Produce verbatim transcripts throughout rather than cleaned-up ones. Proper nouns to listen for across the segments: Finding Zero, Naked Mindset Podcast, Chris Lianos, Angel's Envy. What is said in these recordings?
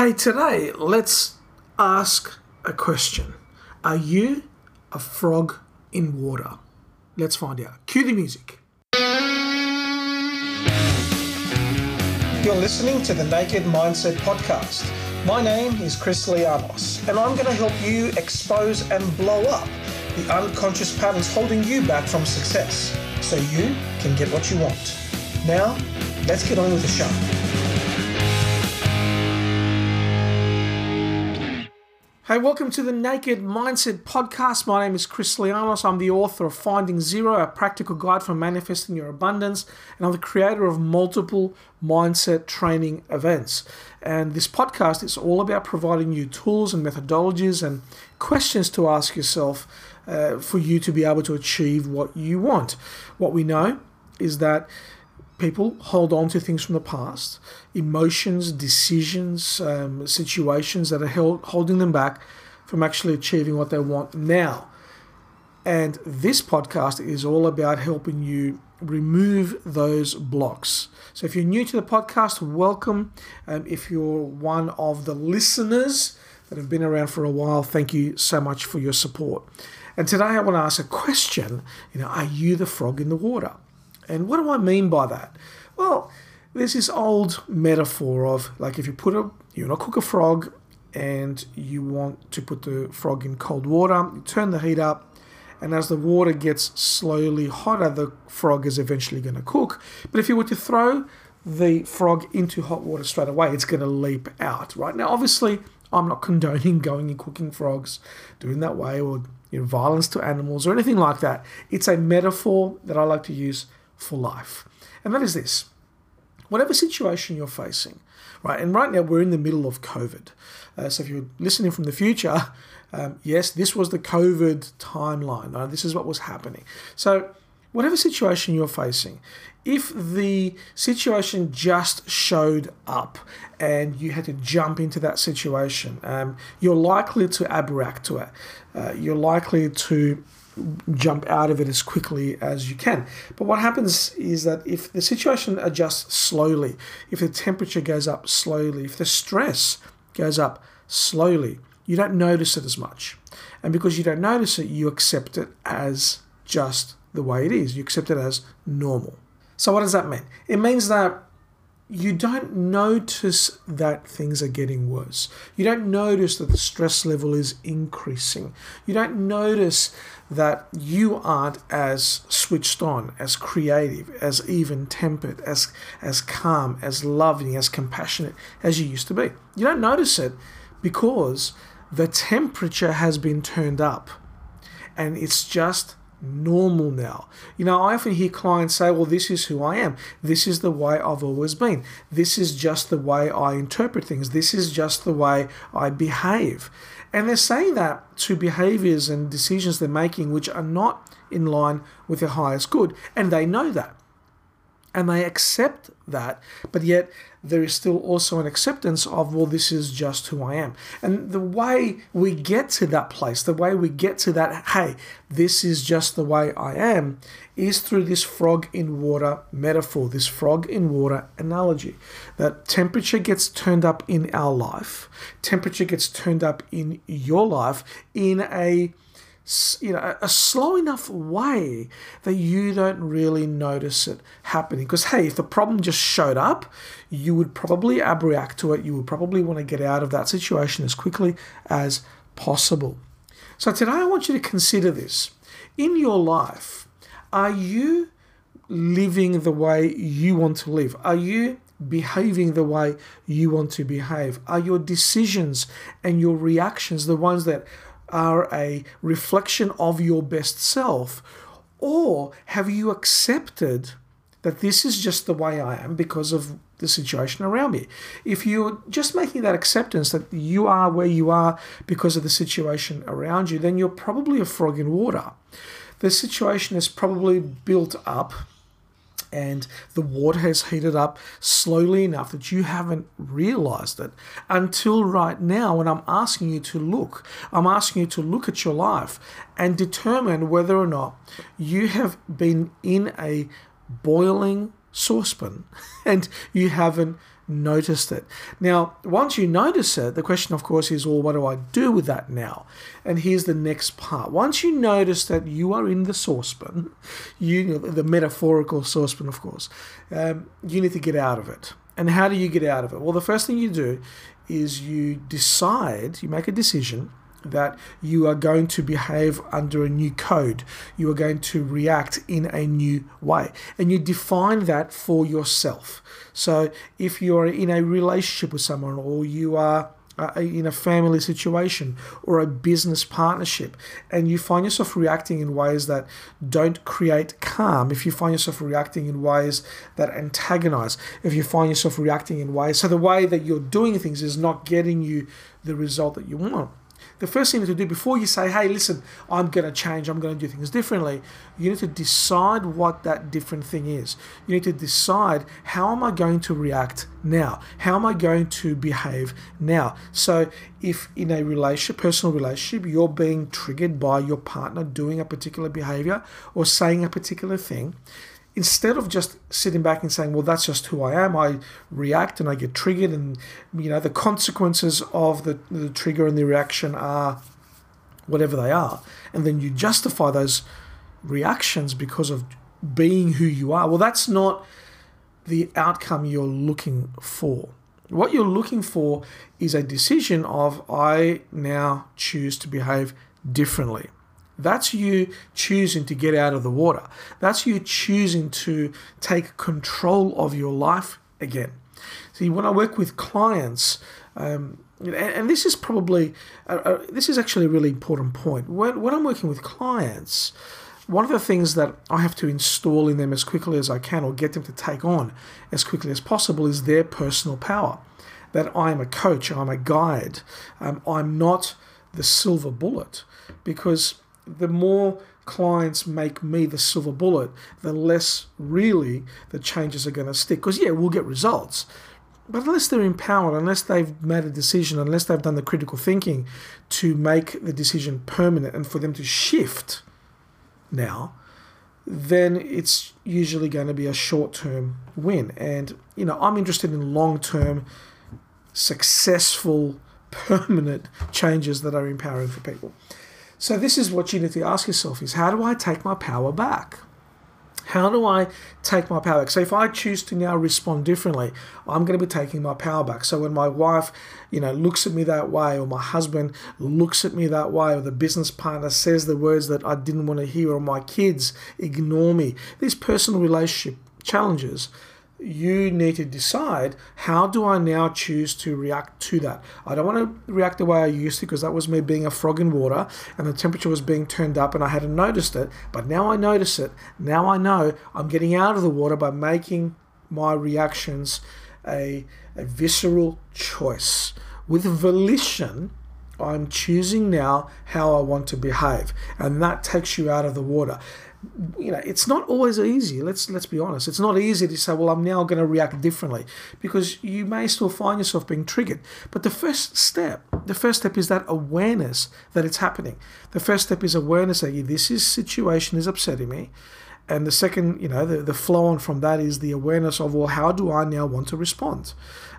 Hey, today, let's ask a question. Are you a frog in water? Let's find out. Cue the music. You're listening to the Naked Mindset Podcast. My name is Chris Lianos, and I'm going to help you expose and blow up the unconscious patterns holding you back from success so you can get what you want. Now, let's get on with the show. Hey, welcome to the Naked Mindset Podcast. My name is Chris Lianos. I'm the author of Finding Zero, a practical guide for manifesting your abundance, and I'm the creator of multiple mindset training events. And this podcast is all about providing you tools and methodologies and questions to ask yourself uh, for you to be able to achieve what you want. What we know is that people hold on to things from the past, emotions, decisions, um, situations that are held, holding them back from actually achieving what they want now. And this podcast is all about helping you remove those blocks. So if you're new to the podcast, welcome. Um, if you're one of the listeners that have been around for a while, thank you so much for your support. And today I want to ask a question. You know, are you the frog in the water? And what do I mean by that? Well, there's this old metaphor of like if you put a, you know, cook a frog and you want to put the frog in cold water, you turn the heat up, and as the water gets slowly hotter, the frog is eventually going to cook. But if you were to throw the frog into hot water straight away, it's going to leap out, right? Now, obviously, I'm not condoning going and cooking frogs, doing that way, or you know, violence to animals or anything like that. It's a metaphor that I like to use for life. And that is this, whatever situation you're facing, right? And right now we're in the middle of COVID. Uh, so if you're listening from the future, um, yes, this was the COVID timeline. Right? This is what was happening. So whatever situation you're facing, if the situation just showed up and you had to jump into that situation, um, you're likely to abstract to it. Uh, you're likely to jump out of it as quickly as you can. But what happens is that if the situation adjusts slowly, if the temperature goes up slowly, if the stress goes up slowly, you don't notice it as much. And because you don't notice it, you accept it as just the way it is. You accept it as normal. So what does that mean? It means that you don't notice that things are getting worse. You don't notice that the stress level is increasing. You don't notice that you aren't as switched on, as creative, as even-tempered, as, as calm, as loving, as compassionate as you used to be. You don't notice it because the temperature has been turned up and it's just normal now. You know, I often hear clients say, well, this is who I am. This is the way I've always been. This is just the way I interpret things. This is just the way I behave. And they're saying that to behaviors and decisions they're making which are not in line with their highest good. And they know that. And they accept that, but yet there is still also an acceptance of, well, this is just who I am. And the way we get to that place, the way we get to that, hey, this is just the way I am, is through this frog in water metaphor, this frog in water analogy. That temperature gets turned up in our life, temperature gets turned up in your life in a you know, a slow enough way that you don't really notice it happening. Because, hey, if the problem just showed up, you would probably abstract to it. You would probably want to get out of that situation as quickly as possible. So today I want you to consider this. In your life, are you living the way you want to live? Are you behaving the way you want to behave? Are your decisions and your reactions the ones that are a reflection of your best self? Or have you accepted that this is just the way I am because of the situation around me? If you're just making that acceptance that you are where you are because of the situation around you, then you're probably a frog in water. The situation is probably built up and the water has heated up slowly enough that you haven't realized it until right now when I'm asking you to look. I'm asking you to look at your life and determine whether or not you have been in a boiling saucepan and you haven't noticed it. Now, once you notice it, the question, of course, is, well, what do I do with that now? And here's the next part. Once you notice that you are in the saucepan, you the metaphorical saucepan, of course, um, you need to get out of it. And how do you get out of it? Well, the first thing you do is you decide, you make a decision that you are going to behave under a new code. You are going to react in a new way. And you define that for yourself. So if you're in a relationship with someone, or you are uh, in a family situation or a business partnership, and you find yourself reacting in ways that don't create calm, if you find yourself reacting in ways that antagonize, if you find yourself reacting in ways, so the way that you're doing things is not getting you the result that you want. The first thing to do before you say, hey, listen, I'm going to change, I'm going to do things differently, you need to decide what that different thing is. You need to decide, how am I going to react now? How am I going to behave now? So if in a relationship, personal relationship, you're being triggered by your partner doing a particular behavior or saying a particular thing, instead of just sitting back and saying, well, that's just who I am, I react and I get triggered, and you know the consequences of the, the trigger and the reaction are whatever they are, and then you justify those reactions because of being who you are. Well, that's not the outcome you're looking for. What you're looking for is a decision of, I now choose to behave differently. That's you choosing to get out of the water. That's you choosing to take control of your life again. See, when I work with clients, um, and, and this is probably, a, a, this is actually a really important point. When, when I'm working with clients, one of the things that I have to install in them as quickly as I can, or get them to take on as quickly as possible, is their personal power. That I'm a coach, I'm a guide, um, I'm not the silver bullet, because the more clients make me the silver bullet, the less really the changes are going to stick. Because, yeah, we'll get results. But unless they're empowered, unless they've made a decision, unless they've done the critical thinking to make the decision permanent and for them to shift now, then it's usually going to be a short-term win. And, you know, I'm interested in long-term, successful, permanent changes that are empowering for people. So this is what you need to ask yourself is, how do I take my power back? How do I take my power back? So if I choose to now respond differently, I'm going to be taking my power back. So when my wife, you know, looks at me that way, or my husband looks at me that way, or the business partner says the words that I didn't want to hear, or my kids ignore me, these personal relationship challenges, you need to decide, how do I now choose to react to that? I don't want to react the way I used to, because that was me being a frog in water and the temperature was being turned up and I hadn't noticed it. But now I notice it. Now I know I'm getting out of the water by making my reactions a, a visceral choice. With volition, I'm choosing now how I want to behave. And that takes you out of the water. You know, it's not always easy. Let's let's be honest. It's not easy to say, well, I'm now going to react differently, because you may still find yourself being triggered. But the first step, the first step is that awareness that it's happening. The first step is awareness that this is, situation is upsetting me. And the second, you know, the, the flow on from that is the awareness of, well, how do I now want to respond?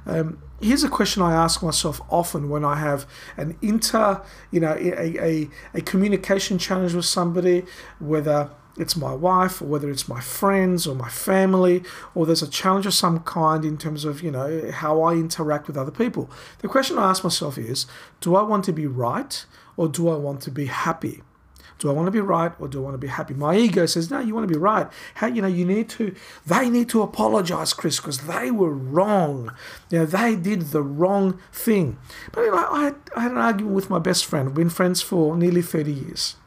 Um, here's a question I ask myself often when I have an inter, you know, a, a, a communication challenge with somebody, whether it's my wife, or whether it's my friends or my family, or there's a challenge of some kind in terms of, you know, how I interact with other people. The question I ask myself is, do I want to be right, or do I want to be happy? Do I want to be right, or do I want to be happy? My ego says, no, you want to be right. How, you know, you need to, they need to apologize, Chris, because they were wrong. You know, they did the wrong thing. But you know, I, I had an argument with my best friend. We've been friends for nearly thirty years.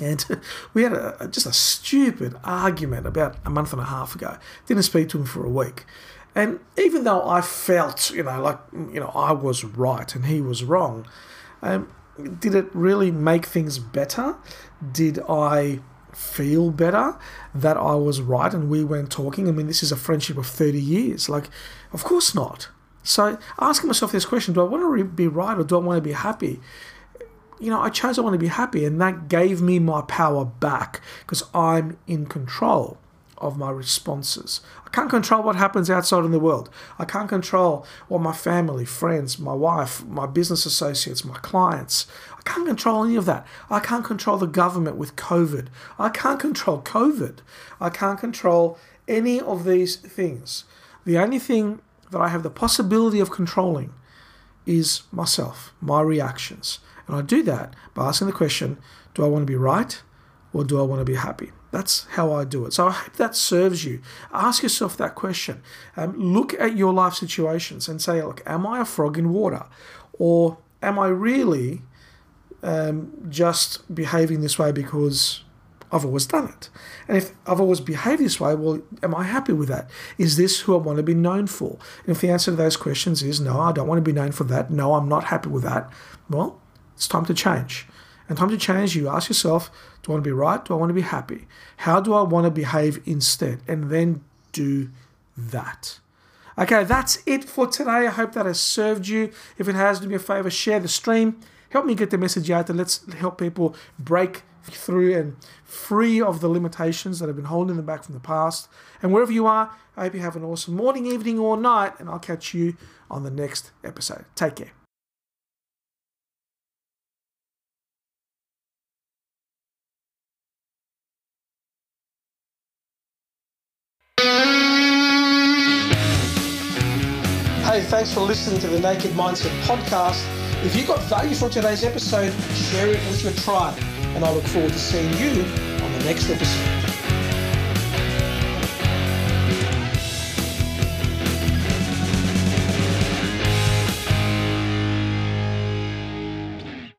And we had a, just a stupid argument about a month and a half ago. Didn't speak to him for a week. And even though I felt, you know, like, you know, I was right and he was wrong, um, did it really make things better? Did I feel better that I was right and we weren't talking? I mean, this is a friendship of thirty years. Like, of course not. So asking myself this question, do I want to be right, or do I want to be happy? You know, I chose I want to be happy, and that gave me my power back, because I'm in control. of my responses. I can't control what happens outside in the world. I can't control what my family, friends, my wife, my business associates, my clients. I can't control any of that. I can't control the government with COVID. I can't control COVID. I can't control any of these things. The only thing that I have the possibility of controlling is myself, my reactions. And I do that by asking the question, do I want to be right or do I want to be happy? That's how I do it. So I hope that serves you. Ask yourself that question. Um, look at your life situations and say, look, am I a frog in water? Or am I really um, just behaving this way because I've always done it? And if I've always behaved this way, well, am I happy with that? Is this who I want to be known for? And if the answer to those questions is, no, I don't want to be known for that. No, I'm not happy with that. Well, it's time to change. And time to change, you ask yourself, do I want to be right? Do I want to be happy? How do I want to behave instead? And then do that. Okay, that's it for today. I hope that has served you. If it has, do me a favor, share the stream. Help me get the message out there. Let's help people break through and free of the limitations that have been holding them back from the past. And wherever you are, I hope you have an awesome morning, evening, or night, and I'll catch you on the next episode. Take care. Hey, thanks for listening to the Naked Mindset Podcast. If you got value from today's episode, share it with your tribe. And I look forward to seeing you on the next episode.